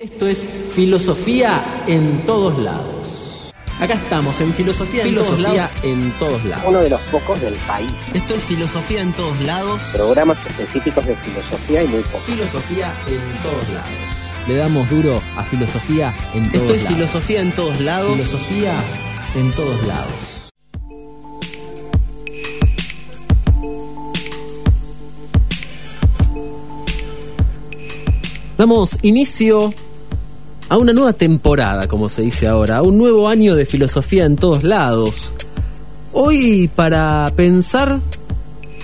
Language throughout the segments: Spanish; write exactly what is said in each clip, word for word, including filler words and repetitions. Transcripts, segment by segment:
Esto es filosofía en todos lados. Acá estamos en filosofía, filosofía en, todos en todos lados. Uno de los pocos del país. Esto es filosofía en todos lados. Programas específicos de filosofía y muy pocos. Filosofía en todos lados. Le damos duro a filosofía en todos lados. Esto es filosofía en todos lados. Filosofía en todos lados. Damos inicio a una nueva temporada, como se dice ahora, a un nuevo año de filosofía en todos lados. Hoy para pensar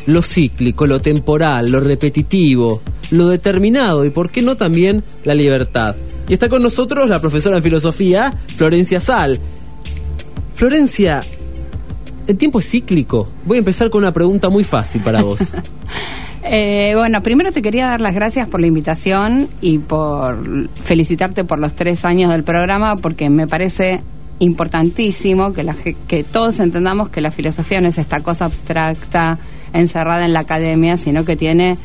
lo cíclico, lo temporal, lo repetitivo, lo determinado y por qué no también la libertad. Y está con nosotros la profesora de filosofía, Florencia Sal. Florencia, ¿el tiempo es cíclico? Voy a empezar con una pregunta muy fácil para vos. Eh, bueno, primero te quería dar las gracias por la invitación y por felicitarte por los tres años del programa, porque me parece importantísimo que, la, que todos entendamos que la filosofía no es esta cosa abstracta encerrada en la academia, sino que tiene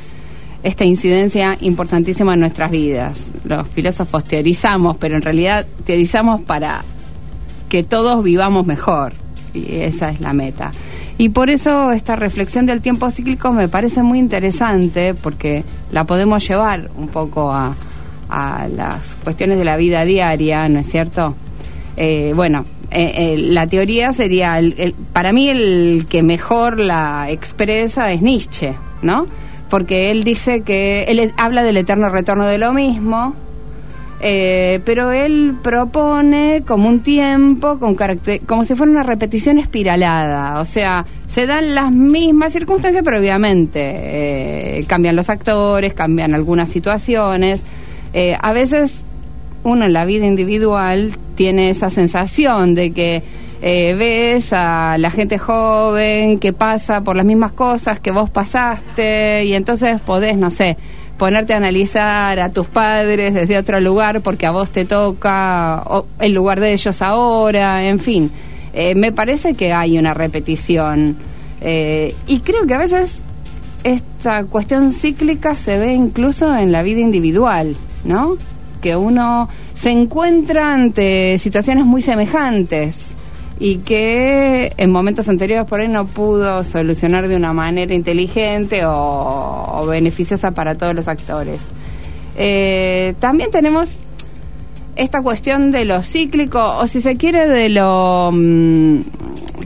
esta incidencia importantísima en nuestras vidas. Los filósofos teorizamos, pero en realidad teorizamos para que todos vivamos mejor, y esa es la meta. Y por eso esta reflexión del tiempo cíclico me parece muy interesante, porque la podemos llevar un poco a, a las cuestiones de la vida diaria, ¿no es cierto? Eh, bueno, eh, eh, la teoría sería, el, el, para mí el que mejor la expresa es Nietzsche, ¿no? Porque él dice que, él habla del eterno retorno de lo mismo, eh, pero él propone como un tiempo con caracter- como si fuera una repetición espiralada, o sea, se dan las mismas circunstancias, pero obviamente eh, cambian los actores, cambian algunas situaciones. Eh, a veces uno en la vida individual tiene esa sensación de que eh, ves a la gente joven que pasa por las mismas cosas que vos pasaste, y entonces podés, no sé, ponerte a analizar a tus padres desde otro lugar porque a vos te toca el lugar de ellos ahora, en fin. Eh, me parece que hay una repetición. Eh, y creo que a veces esta cuestión cíclica se ve incluso en la vida individual, ¿no? Que uno se encuentra ante situaciones muy semejantes y que en momentos anteriores por ahí no pudo solucionar de una manera inteligente o, o beneficiosa para todos los actores. Eh, también tenemos esta cuestión de lo cíclico, o si se quiere de lo mmm,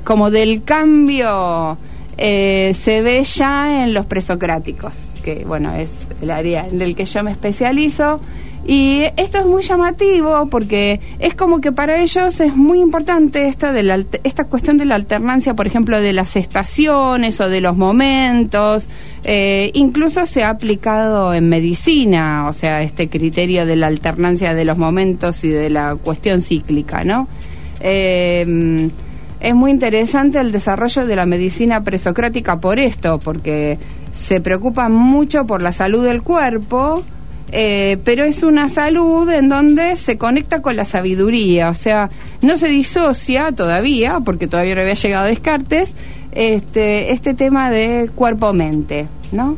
como del cambio, eh, se ve ya en los presocráticos, que bueno, es el área en el que yo me especializo. Y esto es muy llamativo porque es como que para ellos es muy importante esta de la, esta cuestión de la alternancia, por ejemplo, de las estaciones o de los momentos. Eh, incluso se ha aplicado en medicina, o sea, este criterio de la alternancia de los momentos y de la cuestión cíclica, ¿no? Eh, es muy interesante el desarrollo de la medicina presocrática por esto, porque se preocupan mucho por la salud del cuerpo. Eh, pero es una salud en donde se conecta con la sabiduría, o sea, no se disocia todavía, porque todavía no había llegado a Descartes, este, este tema de cuerpo-mente, ¿no?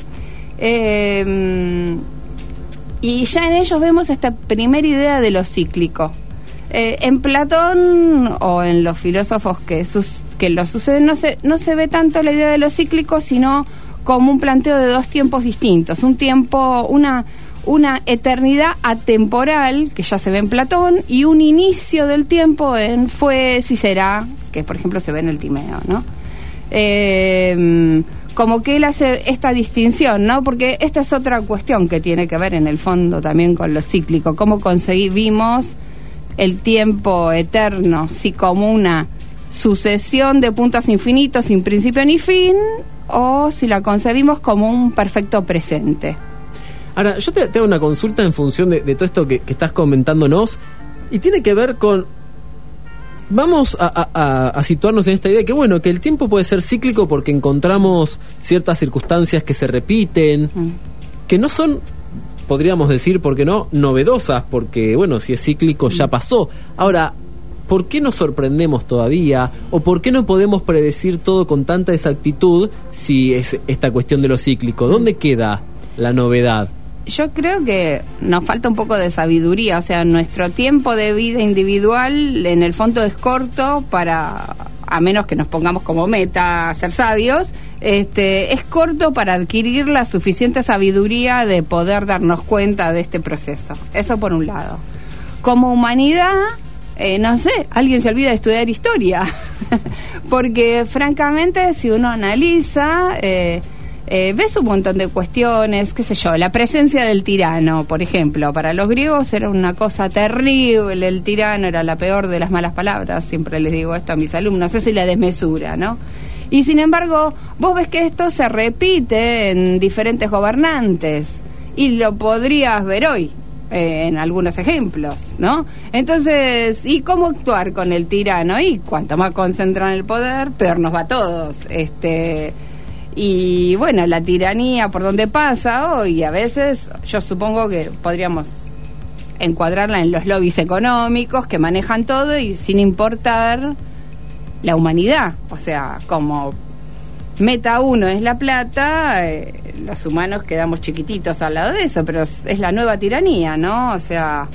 Eh, y ya en ellos vemos esta primera idea de lo cíclico. Eh, en Platón o en los filósofos que, sus, que lo suceden no se, no se ve tanto la idea de lo cíclico, sino como un planteo de dos tiempos distintos, un tiempo, una... una eternidad atemporal, que ya se ve en Platón, y un inicio del tiempo en Fue, si será, que por ejemplo se ve en el Timeo, ¿no? Eh, como que él hace esta distinción, ¿no? Porque esta es otra cuestión que tiene que ver en el fondo también con lo cíclico, cómo conseguimos el tiempo eterno, si como una sucesión de puntos infinitos sin principio ni fin, o si la concebimos como un perfecto presente. Ahora, yo te, te hago una consulta en función de, de todo esto que, que estás comentándonos, y tiene que ver con... Vamos a, a, a situarnos en esta idea que, bueno, que el tiempo puede ser cíclico porque encontramos ciertas circunstancias que se repiten, que no son, podríamos decir, ¿por qué no?, novedosas, porque, bueno, si es cíclico ya pasó. Ahora, ¿por qué nos sorprendemos todavía? ¿O por qué no podemos predecir todo con tanta exactitud si es esta cuestión de lo cíclico? ¿Dónde queda la novedad? yo creo que nos falta un poco de sabiduría, o sea, nuestro tiempo de vida individual en el fondo es corto para, a menos que nos pongamos como meta ser sabios, este, es corto para adquirir la suficiente sabiduría de poder darnos cuenta de este proceso. Eso por un lado. Como humanidad, eh, no sé, alguien se olvida de estudiar historia, porque francamente si uno analiza... Eh, Eh, ves un montón de cuestiones, qué sé yo, la presencia del tirano, por ejemplo, para los griegos era una cosa terrible, el tirano era la peor de las malas palabras, siempre les digo esto a mis alumnos, eso y la desmesura, ¿no? Y sin embargo, vos ves que esto se repite en diferentes gobernantes, y lo podrías ver hoy, eh, en algunos ejemplos, ¿no? Entonces, ¿y cómo actuar con el tirano? Y cuanto más concentran el poder, peor nos va a todos, este... Y bueno, la tiranía por donde pasa hoy, a veces yo supongo que podríamos encuadrarla en los lobbies económicos que manejan todo y sin importar la humanidad. O sea, como meta uno es la plata, eh, los humanos quedamos chiquititos al lado de eso, pero es la nueva tiranía, ¿no? O sea...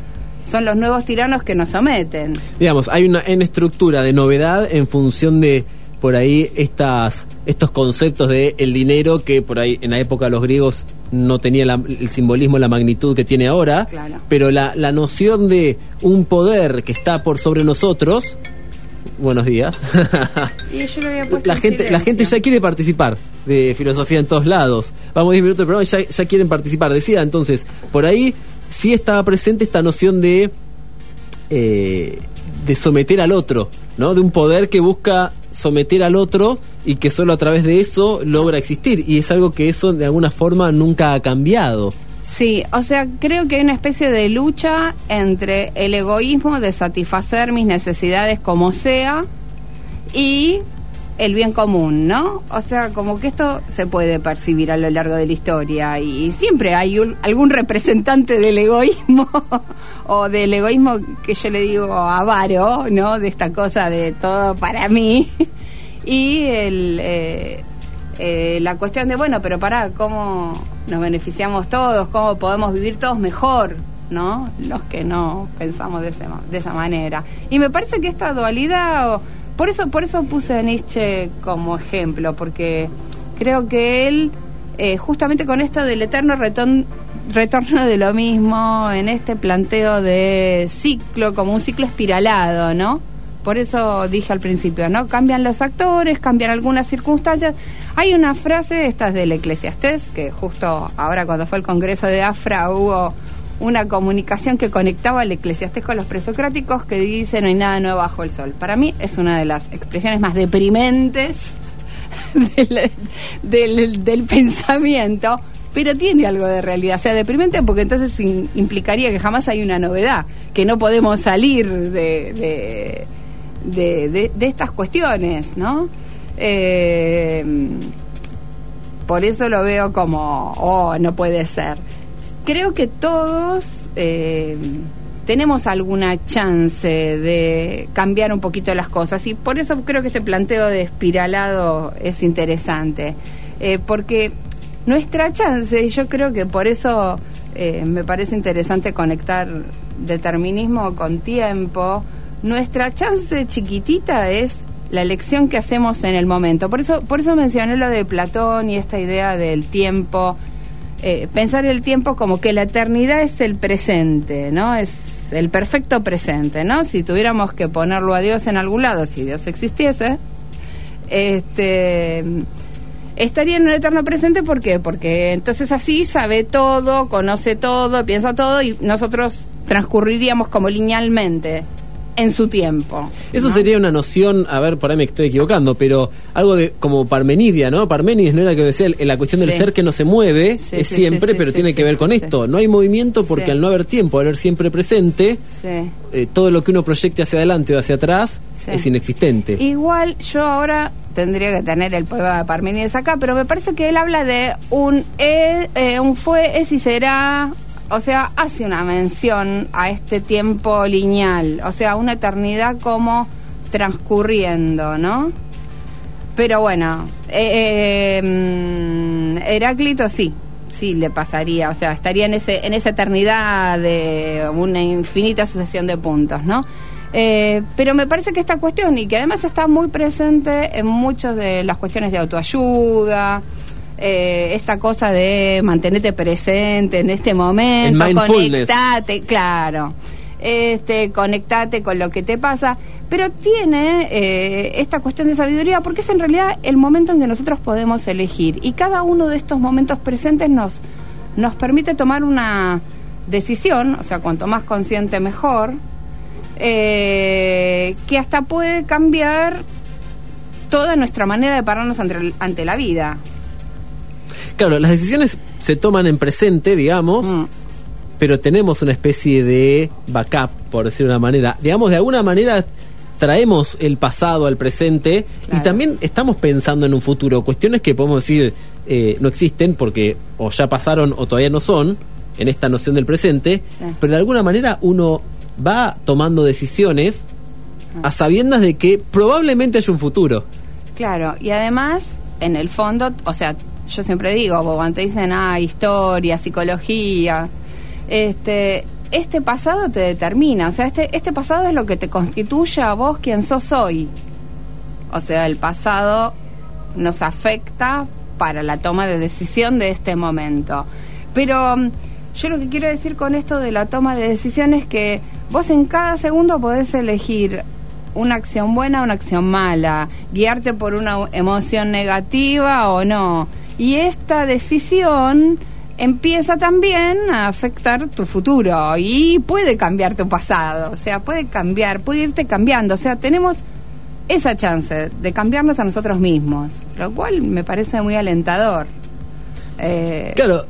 son los nuevos tiranos que nos someten. Digamos, hay una, una estructura de novedad en función de... por ahí estas estos conceptos de el dinero que por ahí en la época de los griegos no tenía la, el simbolismo, la magnitud que tiene ahora, claro. Pero la, la noción de un poder que está por sobre nosotros, buenos días, y yo lo había puesto la, gente, la gente ya quiere participar de filosofía en todos lados, vamos diez minutos de programa y ya, ya quieren participar, decía, entonces por ahí sí estaba presente esta noción de eh, de someter al otro, ¿no? De un poder que busca someter al otro y que solo a través de eso logra existir, y es algo que eso de alguna forma nunca ha cambiado. Sí, o sea, creo que hay una especie de lucha entre el egoísmo de satisfacer mis necesidades como sea y el bien común, ¿no? O sea, como que esto se puede percibir a lo largo de la historia y siempre hay un, algún representante del egoísmo o del egoísmo que yo le digo avaro, ¿no? De esta cosa de todo para mí y el, eh, eh, la cuestión de, bueno, pero pará, ¿cómo nos beneficiamos todos? ¿Cómo podemos vivir todos mejor? ¿No? Los que no pensamos de, ese, de esa manera. Y me parece que esta dualidad... O, Por eso, por eso puse a Nietzsche como ejemplo, porque creo que él, eh, justamente con esto del eterno retorn, retorno de lo mismo, en este planteo de ciclo, como un ciclo espiralado, ¿no? Por eso dije al principio, ¿no? Cambian los actores, cambian algunas circunstancias. Hay una frase, esta es del Eclesiastés, que justo ahora cuando fue el Congreso de Afra hubo una comunicación que conectaba al Eclesiastés con los presocráticos que dice no hay nada nuevo bajo el sol. Para mí es una de las expresiones más deprimentes del, del, del pensamiento, pero tiene algo de realidad. O sea, deprimente porque entonces in, implicaría que jamás hay una novedad, que no podemos salir de, de, de, de, de estas cuestiones, ¿no? Eh, por eso lo veo como, oh, no puede ser. Creo que todos eh, tenemos alguna chance de cambiar un poquito las cosas y por eso creo que este planteo de espiralado es interesante, eh, porque nuestra chance, y yo creo que por eso eh, me parece interesante conectar determinismo con tiempo, nuestra chance chiquitita es la elección que hacemos en el momento. Por eso, por eso mencioné lo de Platón y esta idea del tiempo. Eh, pensar el tiempo como que la eternidad es el presente, ¿no? Es el perfecto presente, ¿no? Si tuviéramos que ponerlo a Dios en algún lado, si Dios existiese, este, estaría en un eterno presente, ¿por qué? Porque entonces así sabe todo, conoce todo, piensa todo y nosotros transcurriríamos como linealmente en su tiempo. Eso, ¿no? Sería una noción, a ver, por ahí me estoy equivocando, pero algo de como Parmenidia, ¿no? Parménides no era que decía la cuestión del sí. ser que no se mueve, sí, es sí, siempre, sí, pero sí, tiene sí, que ver sí, con sí. esto. No hay movimiento porque sí. al no haber tiempo, al haber siempre presente, sí. eh, todo lo que uno proyecte hacia adelante o hacia atrás sí. es inexistente. Igual yo ahora tendría que tener el poema de Parménides acá, pero me parece que él habla de un, eh, eh, un fue, es y será... O sea, hace una mención a este tiempo lineal, o sea, una eternidad como transcurriendo, ¿no? Pero bueno, eh, eh, Heráclito sí, sí le pasaría, o sea, estaría en ese en esa eternidad de una infinita sucesión de puntos, ¿no? Eh, pero me parece que esta cuestión, y que además está muy presente en muchas de las cuestiones de autoayuda, eh, esta cosa de mantenerte presente en este momento, conectate, claro, este, conectate con lo que te pasa, pero tiene eh, esta cuestión de sabiduría, porque es en realidad el momento en que nosotros podemos elegir, y cada uno de estos momentos presentes nos, nos permite tomar una decisión, o sea, cuanto más consciente mejor. Eh, que hasta puede cambiar toda nuestra manera de pararnos ante, ante la vida. Claro, las decisiones se toman en presente, digamos, mm. pero tenemos una especie de backup, por decir de una manera. Digamos, de alguna manera traemos el pasado al presente, claro. Y también estamos pensando en un futuro. Cuestiones que podemos decir eh, no existen porque o ya pasaron o todavía no son, en esta noción del presente, sí. Pero de alguna manera uno va tomando decisiones a sabiendas de que probablemente haya un futuro. Claro, y además, en el fondo, o sea, yo siempre digo, cuando te dicen, ah, historia, psicología, este este pasado te determina, o sea, este este pasado es lo que te constituye a vos quien sos hoy. O sea, el pasado nos afecta para la toma de decisión de este momento. Pero yo lo que quiero decir con esto de la toma de decisiones es que vos en cada segundo podés elegir una acción buena o una acción mala, guiarte por una emoción negativa o no. Y esta decisión empieza también a afectar tu futuro y puede cambiar tu pasado, o sea, puede cambiar, puede irte cambiando. O sea, tenemos esa chance de cambiarnos a nosotros mismos, lo cual me parece muy alentador. Eh... Claro,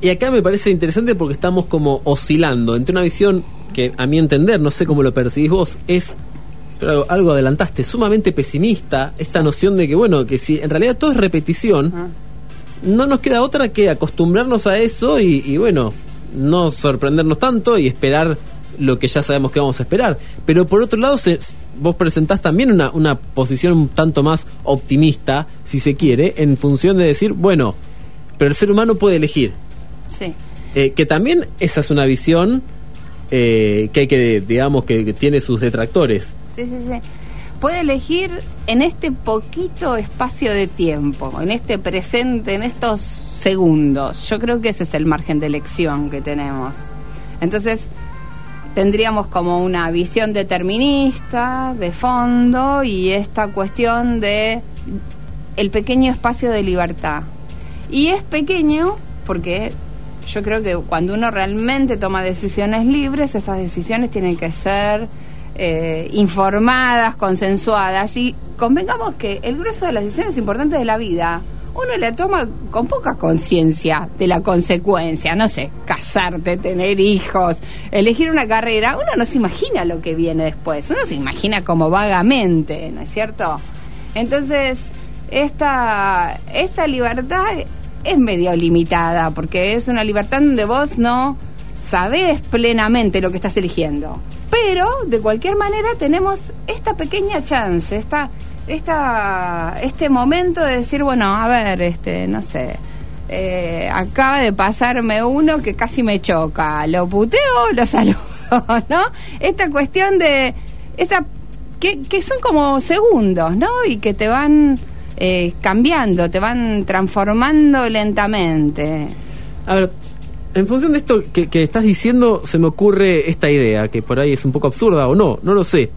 y acá me parece interesante porque estamos como oscilando entre una visión que, a mi entender, no sé cómo lo percibís vos, es, pero algo adelantaste, sumamente pesimista, esta noción de que, bueno, que si en realidad todo es repetición, no nos queda otra que acostumbrarnos a eso y, y bueno, no sorprendernos tanto y esperar lo que ya sabemos que vamos a esperar. Pero por otro lado, se, vos presentás también una, una posición un tanto más optimista, si se quiere, en función de decir, bueno, pero el ser humano puede elegir. Sí. Eh, que también esa es una visión eh, que hay que, digamos, que, que tiene sus detractores. Sí, sí, sí. Puede elegir en este poquito espacio de tiempo, en este presente, en estos segundos. Yo creo que ese es el margen de elección que tenemos. Entonces, tendríamos como una visión determinista, de fondo, y esta cuestión de el pequeño espacio de libertad. Y es pequeño porque yo creo que cuando uno realmente toma decisiones libres, esas decisiones tienen que ser eh, informadas, consensuadas. Y convengamos que el grueso de las decisiones importantes de la vida, uno la toma con poca conciencia de la consecuencia. No sé, casarte, tener hijos, elegir una carrera. Uno no se imagina lo que viene después. Uno se imagina como vagamente, ¿no es cierto? Entonces, esta, esta libertad es medio limitada, porque es una libertad donde vos no sabés plenamente lo que estás eligiendo. Pero, de cualquier manera, tenemos esta pequeña chance, esta, esta, este momento de decir, bueno, a ver, este, no sé, eh, acaba de pasarme uno que casi me choca, lo puteo, lo saludo, ¿no? Esta cuestión de, esta, que, que son como segundos, ¿no? Y que te van Eh, cambiando, te van transformando lentamente. A ver, en función de esto que, que estás diciendo, se me ocurre esta idea, que por ahí es un poco absurda o no, no lo sé.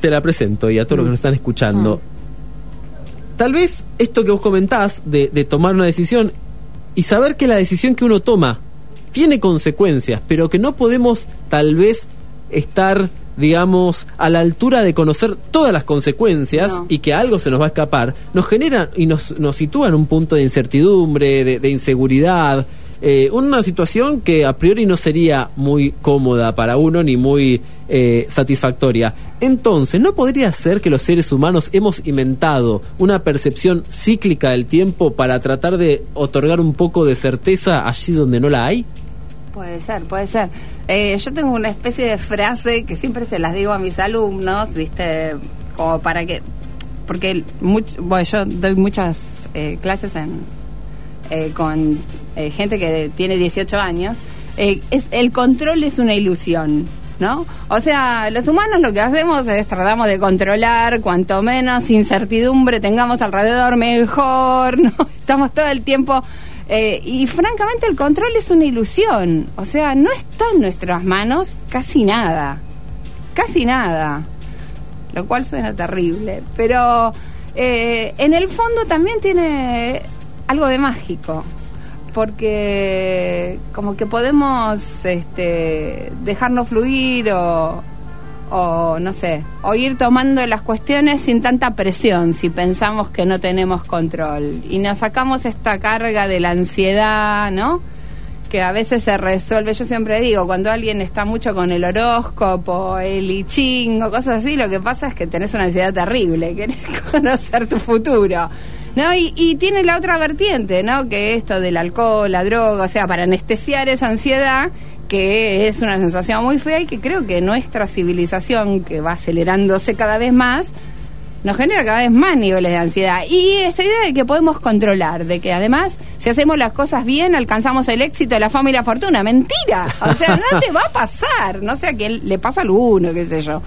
Te la presento y a todos mm. los que nos están escuchando. Mm. Tal vez esto que vos comentás de, de tomar una decisión y saber que la decisión que uno toma tiene consecuencias, pero que no podemos tal vez estar, digamos, a la altura de conocer todas las consecuencias, no. Y que algo se nos va a escapar, nos genera y nos, nos sitúa en un punto de incertidumbre, de, de inseguridad, eh, una situación que a priori no sería muy cómoda para uno ni muy eh, satisfactoria. Entonces, ¿no podría ser que los seres humanos hemos inventado una percepción cíclica del tiempo para tratar de otorgar un poco de certeza allí donde no la hay? Puede ser, puede ser. Eh, yo tengo una especie de frase que siempre se las digo a mis alumnos, ¿viste? Como para que... Porque much, bueno, yo doy muchas eh, clases en, eh, con eh, gente que tiene dieciocho años, eh, es, el control es una ilusión, ¿no? O sea, los humanos lo que hacemos es tratamos de controlar, cuanto menos incertidumbre tengamos alrededor, mejor, ¿no? Estamos todo el tiempo... Eh, y francamente el control es una ilusión, o sea, no está en nuestras manos casi nada, casi nada, lo cual suena terrible, pero eh, en el fondo también tiene algo de mágico, porque como que podemos este, dejarnos fluir o, o no sé, o ir tomando las cuestiones sin tanta presión si pensamos que no tenemos control y nos sacamos esta carga de la ansiedad, ¿no? Que a veces se resuelve, yo siempre digo, cuando alguien está mucho con el horóscopo, el I Ching o cosas así, lo que pasa es que tenés una ansiedad terrible, querés conocer tu futuro, ¿no? Y, y tiene la otra vertiente, ¿no? Que esto del alcohol, la droga, o sea, para anestesiar esa ansiedad, que es una sensación muy fea y que creo que nuestra civilización, que va acelerándose cada vez más, nos genera cada vez más niveles de ansiedad. Y esta idea de que podemos controlar, de que además, si hacemos las cosas bien, alcanzamos el éxito, la fama y la fortuna. ¡Mentira! O sea, no te va a pasar. No sea que le pasa a alguno, qué sé yo.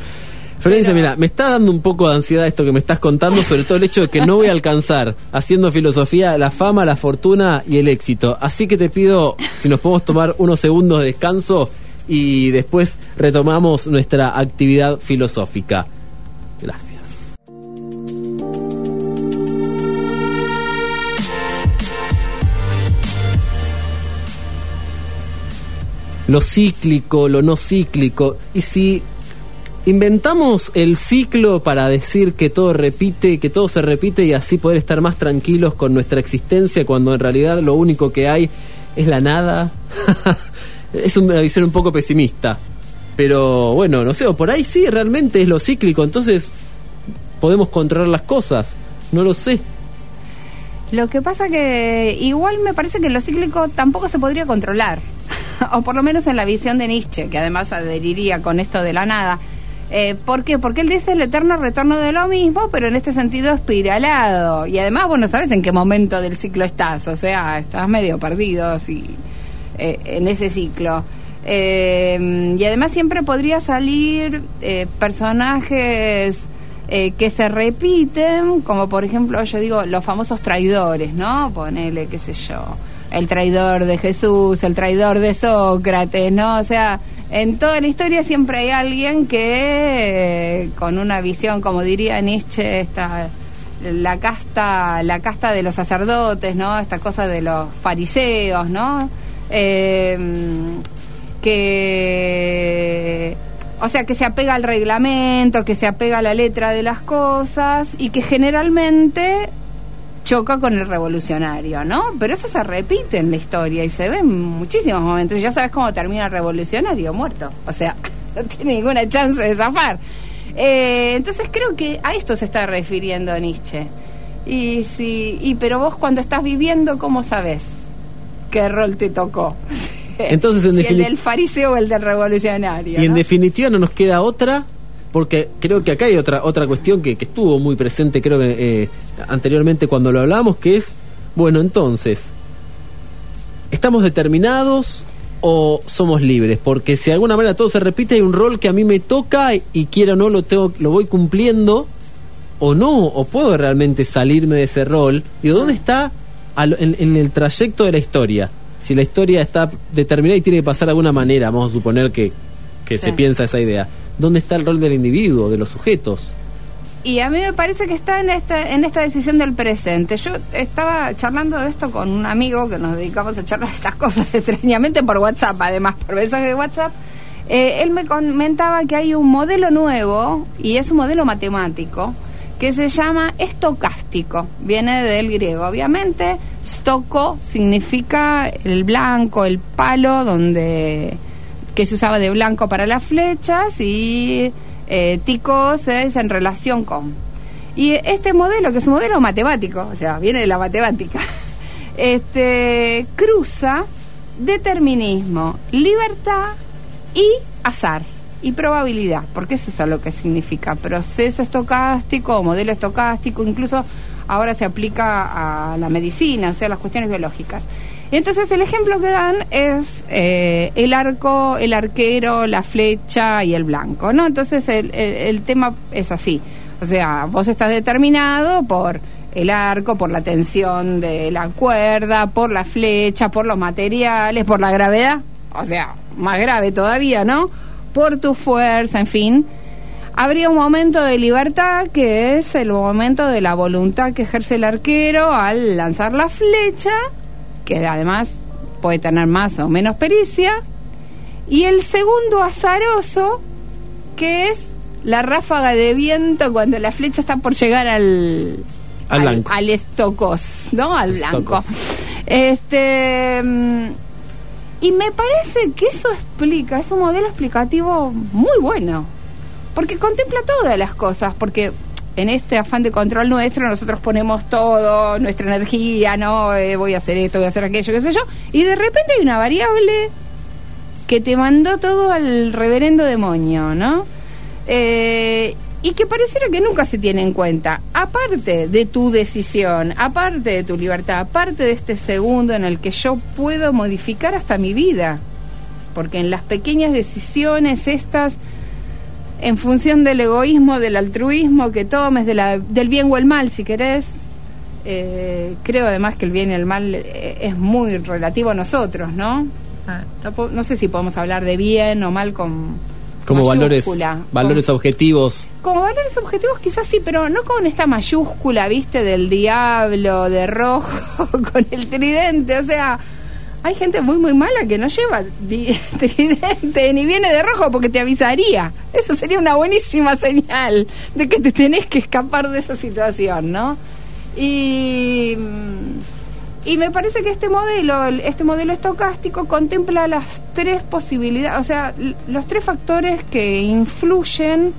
Florencia, pero... mira, me está dando un poco de ansiedad esto que me estás contando, sobre todo el hecho de que no voy a alcanzar, haciendo filosofía, la fama, la fortuna y el éxito. Así que te pido, si nos podemos tomar unos segundos de descanso y después retomamos nuestra actividad filosófica. Gracias. Lo cíclico, lo no cíclico, y si... inventamos el ciclo para decir que todo repite, que todo se repite y así poder estar más tranquilos con nuestra existencia cuando en realidad lo único que hay es la nada. Es una visión un poco pesimista, pero bueno, no sé, o por ahí sí realmente es lo cíclico, entonces podemos controlar las cosas, no lo sé. Lo que pasa que igual me parece que lo cíclico tampoco se podría controlar, o por lo menos en la visión de Nietzsche, que además adheriría con esto de la nada. Eh, ¿Por qué? Porque él dice el eterno retorno de lo mismo, pero en este sentido espiralado. Y además vos no sabés en qué momento del ciclo estás, o sea, estás medio perdido sí, eh, en ese ciclo. Eh, y además siempre podría salir eh, personajes eh, que se repiten, como por ejemplo, yo digo, los famosos traidores, ¿no? Ponele, qué sé yo, el traidor de Jesús, el traidor de Sócrates, ¿no? O sea... en toda la historia siempre hay alguien que eh, con una visión, como diría Nietzsche, esta, la casta, la casta de los sacerdotes, ¿no? Esta cosa de los fariseos, ¿no? Eh, que, o sea, que se apega al reglamento, que se apega a la letra de las cosas y que generalmente choca con el revolucionario, ¿no? Pero eso se repite en la historia y se ve en muchísimos momentos. Ya sabes cómo termina el revolucionario, muerto. O sea, no tiene ninguna chance de zafar. Eh, entonces creo que a esto se está refiriendo Nietzsche. Y si, y pero vos cuando estás viviendo, ¿cómo sabés qué rol te tocó? Entonces, en si defini- el del fariseo o el del revolucionario. Y en ¿no? definitiva no nos queda otra... porque creo que acá hay otra otra cuestión que, que estuvo muy presente, creo que eh, anteriormente cuando lo hablamos, que es, bueno, entonces, ¿estamos determinados o somos libres? Porque si de alguna manera todo se repite, hay un rol que a mí me toca y quiera o no lo tengo, lo voy cumpliendo, o no, o puedo realmente salirme de ese rol. Digo, ¿dónde está al, en, en el trayecto de la historia? Si la historia está determinada y tiene que pasar de alguna manera, vamos a suponer que, que sí. Se piensa esa idea. ¿Dónde está el rol del individuo, de los sujetos? Y a mí me parece que está en esta, en esta decisión del presente. Yo estaba charlando de esto con un amigo que nos dedicamos a charlar estas cosas extrañamente por WhatsApp, además por mensaje de WhatsApp. Eh, él me comentaba que hay un modelo nuevo, y es un modelo matemático, que se llama estocástico. Viene del griego, obviamente. Stoko significa el blanco, el palo, donde... que se usaba de blanco para las flechas, y eh, ticos es en relación con. Y este modelo, que es un modelo matemático, o sea, viene de la matemática, este cruza determinismo, libertad y azar, y probabilidad, porque es eso lo que significa proceso estocástico, modelo estocástico, incluso ahora se aplica a la medicina, o sea, las cuestiones biológicas. Entonces el ejemplo que dan es eh, el arco, el arquero, la flecha y el blanco, ¿no? Entonces el, el, el tema es así, o sea, vos estás determinado por el arco, por la tensión de la cuerda, por la flecha, por los materiales, por la gravedad, o sea, más grave todavía, ¿no? Por tu fuerza, en fin. Habría un momento de libertad que es el momento de la voluntad que ejerce el arquero al lanzar la flecha, que además puede tener más o menos pericia, y el segundo azaroso, que es la ráfaga de viento cuando la flecha está por llegar al al, al, al estocos, ¿no? Al blanco. Este, y me parece que eso explica, es un modelo explicativo muy bueno, porque contempla todas las cosas, porque en este afán de control nuestro nosotros ponemos todo, nuestra energía, ¿no? Eh, voy a hacer esto, voy a hacer aquello, qué sé yo, y de repente hay una variable que te mandó todo al reverendo demonio, ¿no? Eh, y que pareciera que nunca se tiene en cuenta, aparte de tu decisión, aparte de tu libertad, aparte de este segundo en el que yo puedo modificar hasta mi vida, porque en las pequeñas decisiones estas, en función del egoísmo, del altruismo que tomes, de la, del bien o el mal, si querés, eh, creo además que el bien y el mal eh, es muy relativo a nosotros, ¿no? Ah. No, no sé si podemos hablar de bien o mal con como mayúscula, valores, valores con, objetivos. Como valores objetivos quizás sí, pero no con esta mayúscula, ¿viste? Del diablo, de rojo, con el tridente, o sea... Hay gente muy, muy mala que no lleva tridente ni viene de rojo porque te avisaría. Eso sería una buenísima señal de que te tenés que escapar de esa situación, ¿no? Y, y me parece que este modelo, este modelo estocástico contempla las tres posibilidades, o sea, los tres factores que influyen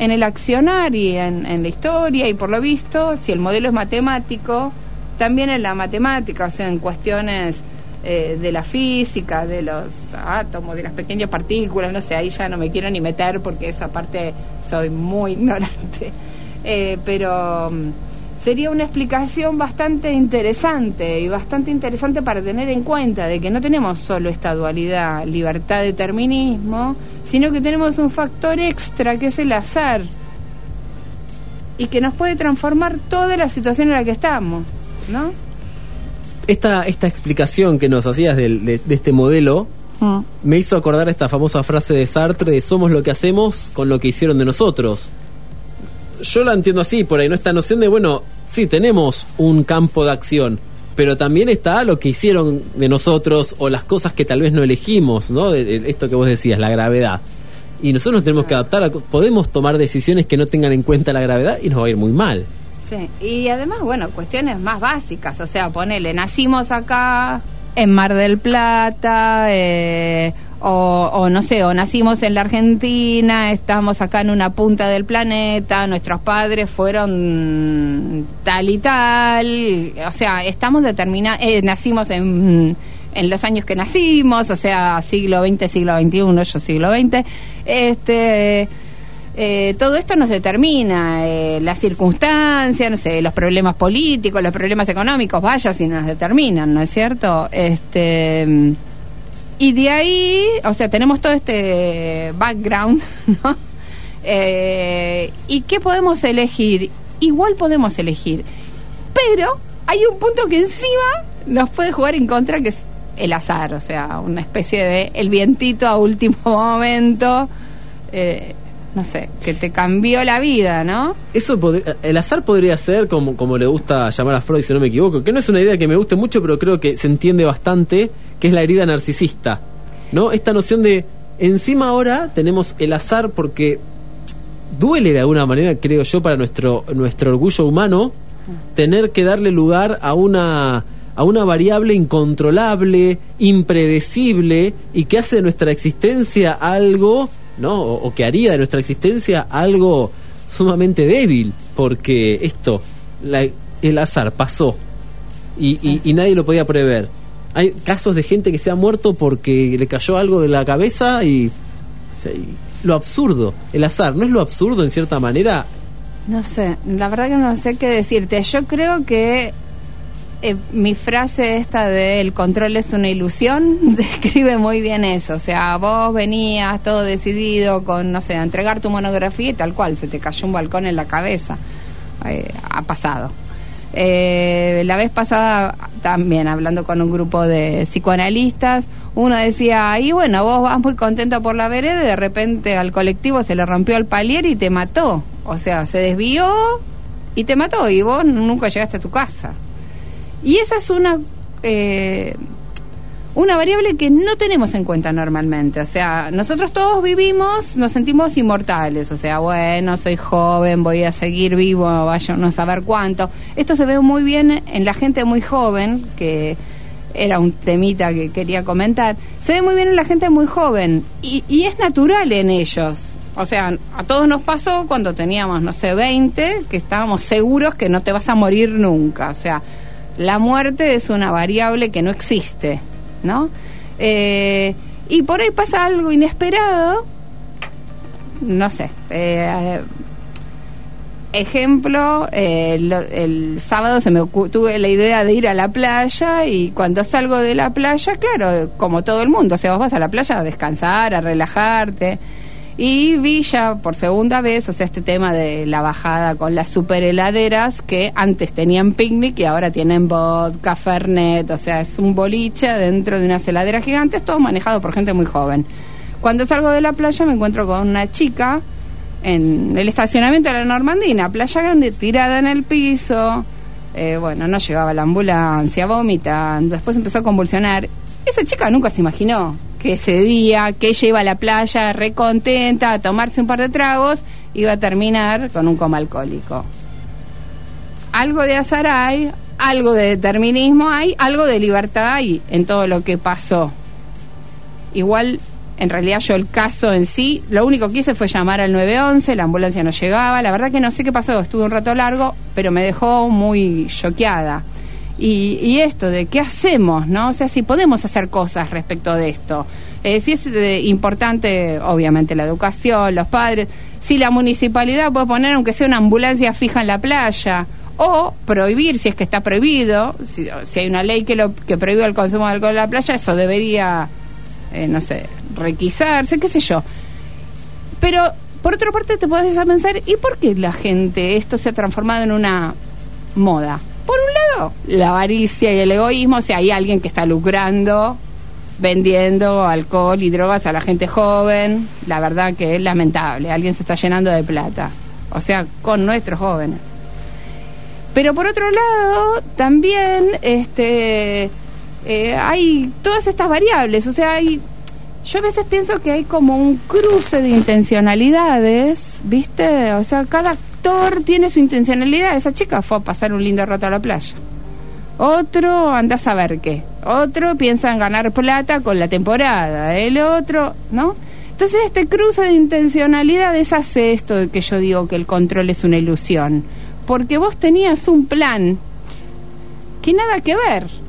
en el accionar y en, en la historia, y por lo visto, si el modelo es matemático, también en la matemática, o sea, en cuestiones... Eh, de la física, de los átomos, de las pequeñas partículas, no sé, ahí ya no me quiero ni meter porque esa parte soy muy ignorante, eh, pero um, sería una explicación bastante interesante y bastante interesante para tener en cuenta de que no tenemos solo esta dualidad libertad-determinismo, sino que tenemos un factor extra que es el azar y que nos puede transformar toda la situación en la que estamos, ¿no? Esta, esta explicación que nos hacías de, de, de este modelo mm. me hizo acordar esta famosa frase de Sartre de somos lo que hacemos con lo que hicieron de nosotros. Yo la entiendo así, por ahí, ¿no? Esta noción de, bueno, sí, tenemos un campo de acción, pero también está lo que hicieron de nosotros o las cosas que tal vez no elegimos, ¿no? De, de, esto que vos decías, la gravedad. Y nosotros nos tenemos que adaptar, a, podemos tomar decisiones que no tengan en cuenta la gravedad y nos va a ir muy mal. Sí. Y además, bueno, cuestiones más básicas, o sea, ponele, nacimos acá en Mar del Plata, eh, o, o no sé, o nacimos en la Argentina, estamos acá en una punta del planeta, nuestros padres fueron tal y tal, o sea, estamos determinados, eh, nacimos en, en los años que nacimos, o sea, siglo veinte, siglo veintiuno, yo siglo veinte, este... Eh, todo esto nos determina, eh, las circunstancias, no sé, los problemas políticos, los problemas económicos, vaya si nos determinan, ¿no es cierto? Este, y de ahí, o sea, tenemos todo este background, ¿no? Eh, ¿y qué podemos elegir? Igual podemos elegir, pero hay un punto que encima nos puede jugar en contra, que es el azar, o sea, una especie de el vientito a último momento, eh, no sé, que te cambió la vida, ¿no? Eso podría, el azar podría ser, como, como le gusta llamar a Freud, si no me equivoco, que no es una idea que me guste mucho, pero creo que se entiende bastante, que es la herida narcisista, ¿no? Esta noción de, encima ahora tenemos el azar porque duele de alguna manera, creo yo, para nuestro, nuestro orgullo humano, tener que darle lugar a una... a una variable incontrolable, impredecible, y que hace de nuestra existencia algo, ¿no? O, o que haría de nuestra existencia algo sumamente débil, porque esto, la, el azar pasó y, sí. y, y nadie lo podía prever. Hay casos de gente que se ha muerto porque le cayó algo de la cabeza y, o sea, y lo absurdo, el azar, ¿no es lo absurdo en cierta manera No sé, la verdad que no sé qué decirte. Yo creo que eh, mi frase esta de el control es una ilusión describe muy bien eso. O sea, vos venías todo decidido con, no sé, a entregar tu monografía y tal cual, se te cayó un balcón en la cabeza. Eh, ha pasado. Eh, la vez pasada también hablando con un grupo de psicoanalistas, uno decía, y bueno, vos vas muy contento por la vereda y de repente al colectivo se le rompió el palier y te mató, o sea, se desvió y te mató y vos nunca llegaste a tu casa. Y esa es una eh, una variable que no tenemos en cuenta normalmente. O sea, nosotros todos vivimos, nos sentimos inmortales, o sea, bueno, soy joven, voy a seguir vivo, vaya no saber cuánto. Esto se ve muy bien en la gente muy joven, que era un temita que quería comentar. Se ve muy bien en la gente muy joven y, y es natural en ellos. O sea, a todos nos pasó cuando teníamos, no sé, veinte, que estábamos seguros que no te vas a morir nunca. O sea, la muerte es una variable que no existe, ¿no? Eh, y por ahí pasa algo inesperado, no sé. Eh, Ejemplo, eh, lo, el sábado se me ocu- tuve la idea de ir a la playa y cuando salgo de la playa, claro, como todo el mundo, o sea, vos vas a la playa a descansar, a relajarte, y vi ya por segunda vez, o sea, este tema de la bajada con las superheladeras que antes tenían picnic y ahora tienen vodka, fernet, o sea, es un boliche dentro de unas heladeras gigantes, todo manejado por gente muy joven. Cuando salgo de la playa me encuentro con una chica en el estacionamiento de la Normandina, Playa Grande, tirada en el piso, eh, bueno, no llegaba la ambulancia, vomitando, después empezó a convulsionar. Esa chica nunca se imaginó que ese día que ella iba a la playa recontenta a tomarse un par de tragos iba a terminar con un coma alcohólico. Algo de azar hay, algo de determinismo hay, algo de libertad hay en todo lo que pasó. Igual, en realidad yo el caso en sí, lo único que hice fue llamar al nueve once, la ambulancia no llegaba, la verdad que no sé qué pasó, estuve un rato largo, pero me dejó muy choqueada. Y, y esto de qué hacemos, ¿no? O sea, si podemos hacer cosas respecto de esto. Eh, si es eh, importante, obviamente, la educación, los padres, si la municipalidad puede poner aunque sea una ambulancia fija en la playa, o prohibir, si es que está prohibido, si, si hay una ley que, lo, que prohíbe el consumo de alcohol en la playa, eso debería... Eh, no sé, requisarse, qué sé yo. Pero, por otra parte, te podés pensar, ¿y por qué la gente esto se ha transformado en una moda? Por un lado, la avaricia y el egoísmo, o sea, hay alguien que está lucrando, vendiendo alcohol y drogas a la gente joven, la verdad que es lamentable, alguien se está llenando de plata, o sea, con nuestros jóvenes. Pero por otro lado, también, este... Eh, hay todas estas variables, o sea, hay, yo a veces pienso que hay como un cruce de intencionalidades, ¿viste? O sea, cada actor tiene su intencionalidad. Esa chica fue a pasar un lindo rato a la playa. Otro anda a saber qué. Otro piensa en ganar plata con la temporada. El otro, ¿no? Entonces este cruce de intencionalidades hace esto de que yo digo que el control es una ilusión. Porque vos tenías un plan que nada que ver.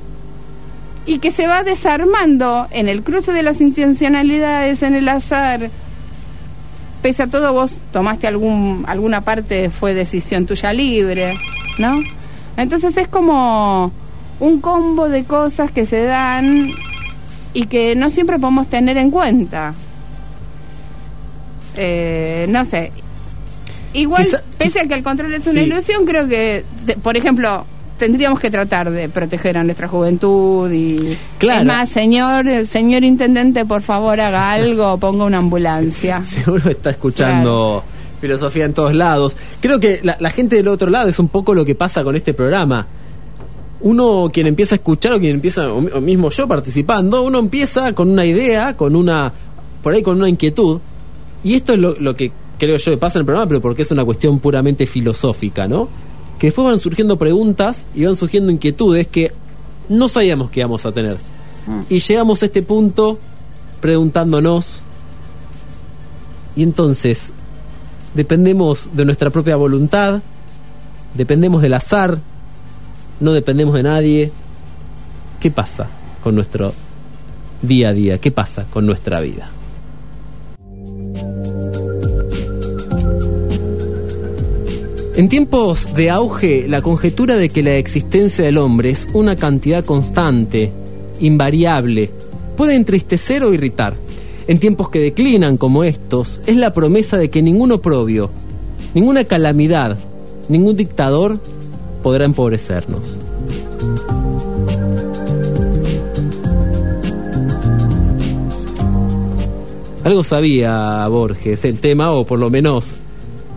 Y que se va desarmando en el cruce de las intencionalidades, en el azar. Pese a todo, vos tomaste algún alguna parte, fue decisión tuya libre, ¿no? Entonces es como un combo de cosas que se dan y que no siempre podemos tener en cuenta. Eh, no sé. Igual, Quizá, pese a que el control es una sí. ilusión, creo que, de, por ejemplo... tendríamos que tratar de proteger a nuestra juventud y claro. Es más, señor señor intendente, por favor haga algo, ponga una ambulancia. Seguro está escuchando claro. filosofía en todos lados. Creo que la, la gente del otro lado es un poco lo que pasa con este programa. Uno, quien empieza a escuchar o quien empieza, o mismo yo participando, uno empieza con una idea, con una por ahí con una inquietud, y esto es lo, lo que creo yo que pasa en el programa, pero porque es una cuestión puramente filosófica, ¿no? Que después van surgiendo preguntas y van surgiendo inquietudes que no sabíamos que íbamos a tener. Y llegamos a este punto preguntándonos, y entonces dependemos de nuestra propia voluntad, dependemos del azar, no dependemos de nadie. ¿Qué pasa con nuestro día a día? ¿Qué pasa con nuestra vida? En tiempos de auge, la conjetura de que la existencia del hombre es una cantidad constante, invariable, puede entristecer o irritar. En tiempos que declinan como estos, es la promesa de que ningún oprobio, ninguna calamidad, ningún dictador podrá empobrecernos. Algo sabía Borges el tema, o por lo menos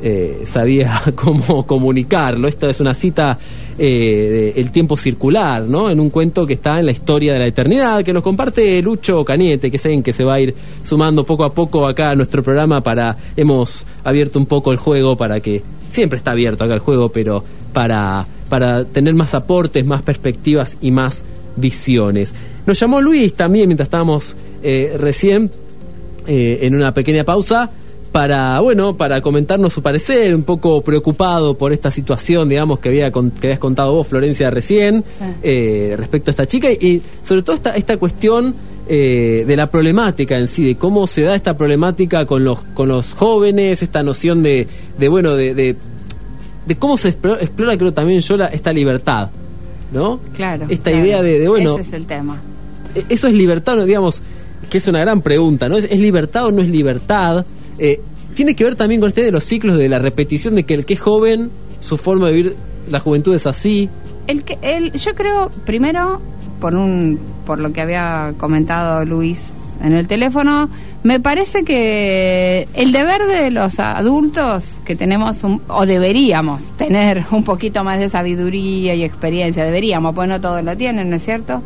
eh, sabía cómo comunicarlo. Esta es una cita eh, de El Tiempo Circular, ¿no? En un cuento que está en la Historia de la Eternidad, que nos comparte Lucho Cañete, que es alguien que se va a ir sumando poco a poco acá a nuestro programa. Para hemos abierto un poco el juego para que... Siempre está abierto acá el juego, pero para, para tener más aportes, más perspectivas y más visiones. Nos llamó Luis también mientras estábamos eh, recién... Eh, en una pequeña pausa para, bueno, para comentarnos su parecer, un poco preocupado por esta situación, digamos, que había con, que habías contado vos, Florencia, recién, sí. eh, respecto a esta chica y, y sobre todo esta, esta cuestión eh, de la problemática en sí, de cómo se da esta problemática con los con los jóvenes, esta noción de, de bueno, de, de, de cómo se explora, explora creo también yo, la, esta libertad, ¿no? Claro. Esta claro. idea de, de, bueno... Ese es el tema. Eso es libertad, digamos... que es una gran pregunta, ¿no? ¿Es, es libertad o no es libertad? Eh, tiene que ver también con este de los ciclos, de la repetición, de que el que es joven, su forma de vivir la juventud es así. El que, el, yo creo, primero, por un por lo que había comentado Luis en el teléfono, me parece que el deber de los adultos que tenemos, un, o deberíamos tener un poquito más de sabiduría y experiencia, deberíamos, pues no todos la tienen, ¿no es cierto?,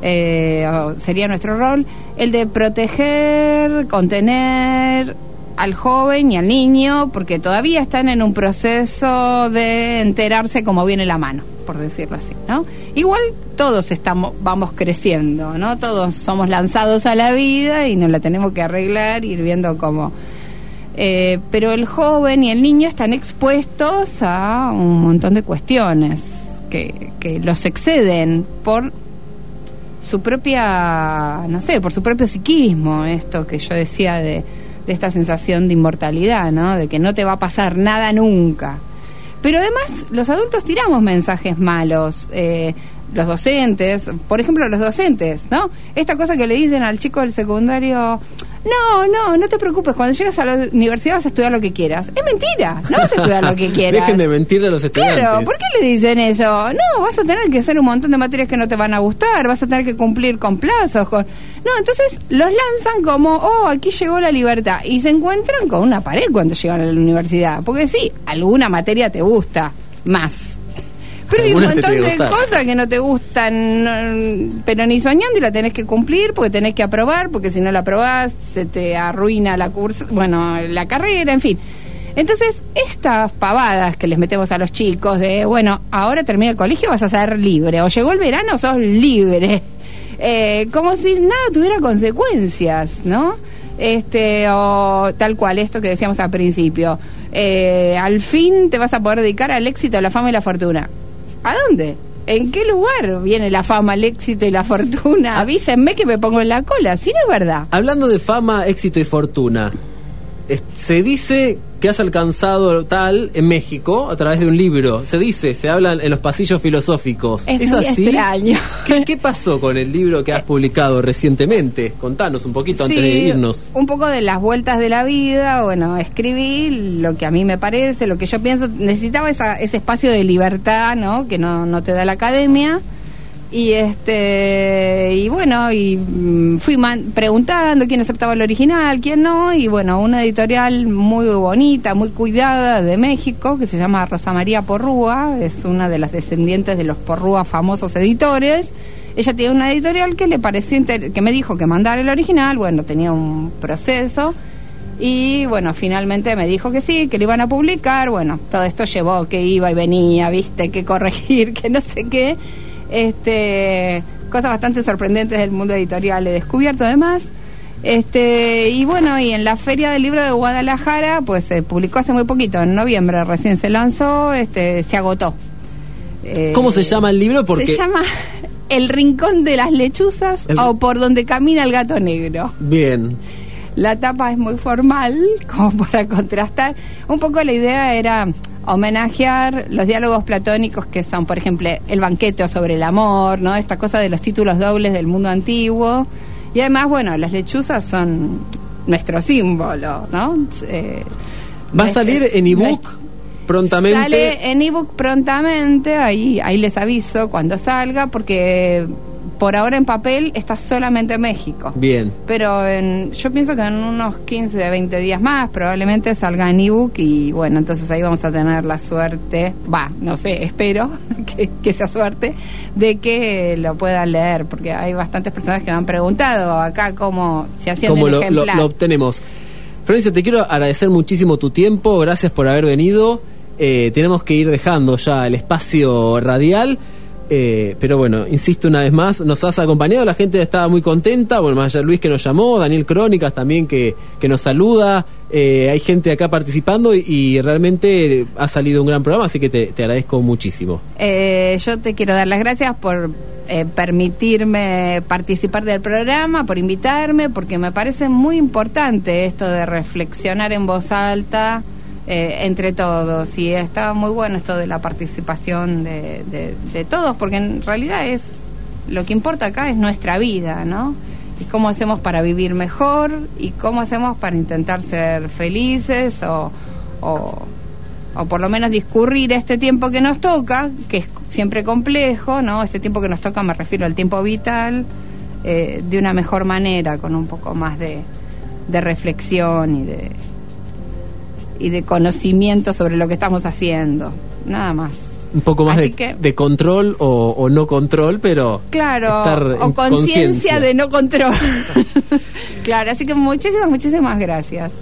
Eh, sería nuestro rol el de proteger, contener al joven y al niño, porque todavía están en un proceso de enterarse cómo viene la mano, por decirlo así, ¿no? Igual todos estamos, vamos creciendo, ¿no? Todos somos lanzados a la vida y nos la tenemos que arreglar, ir viendo cómo. Eh, pero el joven y el niño están expuestos a un montón de cuestiones que, que los exceden por su propia, no sé, por su propio psiquismo, esto que yo decía de, de esta sensación de inmortalidad, ¿no? De que no te va a pasar nada nunca. Pero además, los adultos tiramos mensajes malos, eh, los docentes, por ejemplo, los docentes, ¿no? Esta cosa que le dicen al chico del secundario... No, no, no te preocupes, cuando llegas a la universidad vas a estudiar lo que quieras. Es mentira, no vas a estudiar lo que quieras. Dejen de mentirle a los estudiantes. Claro, ¿por qué le dicen eso? No, vas a tener que hacer un montón de materias que no te van a gustar, vas a tener que cumplir con plazos, con... No, entonces los lanzan como, oh, aquí llegó la libertad. Y se encuentran con una pared cuando llegan a la universidad. Porque sí, alguna materia te gusta más, pero hay un montón de cosas que no te gustan, pero ni soñando, y la tenés que cumplir porque tenés que aprobar, porque si no la aprobás se te arruina la curso, bueno, la carrera, en fin. Entonces, estas pavadas que les metemos a los chicos de, bueno, ahora termina el colegio, vas a ser libre, o llegó el verano, sos libre, eh, como si nada tuviera consecuencias, ¿no? Este, o tal cual, esto que decíamos al principio, eh, al fin te vas a poder dedicar al éxito, a la fama y la fortuna. ¿A dónde? ¿En qué lugar viene la fama, el éxito y la fortuna? Avísenme que me pongo en la cola, si no es verdad. Hablando de fama, éxito y fortuna, se dice que has alcanzado tal en México a través de un libro. Se dice, se habla en los pasillos filosóficos. Es, ¿Es muy así? Extraño. ¿Qué, ¿Qué pasó con el libro que has publicado recientemente? Contanos un poquito sí, antes de irnos. Un poco de las vueltas de la vida. Bueno, escribí lo que a mí me parece, lo que yo pienso. Necesitaba esa, ese espacio de libertad, ¿no? Que no, no te da la academia. Y este y bueno, y fui man- preguntando quién aceptaba el original, quién no, y bueno, una editorial muy bonita, muy cuidada de México, que se llama Rosa María Porrúa, es una de las descendientes de los Porrúa famosos editores. Ella tiene una editorial que le pareció inter- que me dijo que mandara el original, bueno, tenía un proceso, y bueno, finalmente me dijo que sí, que lo iban a publicar, bueno, todo esto llevó que iba y venía, viste, que corregir, que no sé qué. Este, cosas bastante sorprendentes del mundo editorial he descubierto además. Este, y bueno, y en la Feria del Libro de Guadalajara, pues se eh, publicó hace muy poquito, en noviembre recién se lanzó, este, se agotó. Eh, ¿Cómo se llama el libro? Porque... Se llama El Rincón de las Lechuzas el... o Por Donde Camina el Gato Negro. Bien. La tapa es muy formal, como para contrastar. Un poco la idea era homenajear los diálogos platónicos que son, por ejemplo, el banquete o sobre el amor, ¿no? Esta cosa de los títulos dobles del mundo antiguo. Y además, bueno, las lechuzas son nuestro símbolo, ¿no? Eh, ¿Va a salir en ebook prontamente? Sale en ebook prontamente, ahí, ahí les aviso cuando salga, porque por ahora en papel está solamente en México. Bien. Pero en, yo pienso que en unos quince, veinte días más probablemente salga en ebook y bueno, entonces ahí vamos a tener la suerte, va, no sé, espero que, que sea suerte, de que lo puedan leer, porque hay bastantes personas que me han preguntado acá cómo se hacían el ejemplar. ¿Cómo lo, lo obtenemos? Florencia, te quiero agradecer muchísimo tu tiempo, gracias por haber venido. Eh, tenemos que ir dejando ya el espacio radial. Eh, pero bueno, insisto una vez más, nos has acompañado, la gente estaba muy contenta. Bueno, más allá Luis que nos llamó, Daniel Crónicas también que, que nos saluda, eh, hay gente acá participando y, y realmente ha salido un gran programa, así que te, te agradezco muchísimo. Eh, yo te quiero dar las gracias por eh, permitirme participar del programa, por invitarme, porque me parece muy importante esto de reflexionar en voz alta. Eh, entre todos, y está muy bueno esto de la participación de, de, de todos, porque en realidad es lo que importa acá, es nuestra vida, ¿no? Y cómo hacemos para vivir mejor y cómo hacemos para intentar ser felices o, o, o por lo menos discurrir este tiempo que nos toca, que es siempre complejo, ¿no? Este tiempo que nos toca, me refiero al tiempo vital, eh, de una mejor manera, con un poco más de, de reflexión y de y de conocimiento sobre lo que estamos haciendo, nada más. Un poco más de, que, de control o, o no control, pero claro, estar o conciencia de no control. Claro, así que muchísimas, muchísimas gracias.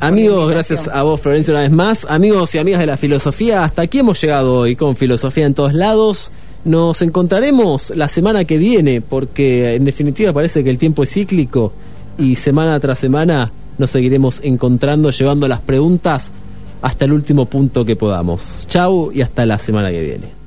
Amigos, gracias a vos, Florencia, una vez más. Amigos y amigas de la filosofía, hasta aquí hemos llegado hoy con Filosofía en Todos Lados. Nos encontraremos la semana que viene, porque en definitiva parece que el tiempo es cíclico y semana tras semana nos seguiremos encontrando, llevando las preguntas hasta el último punto que podamos. Chau y hasta la semana que viene.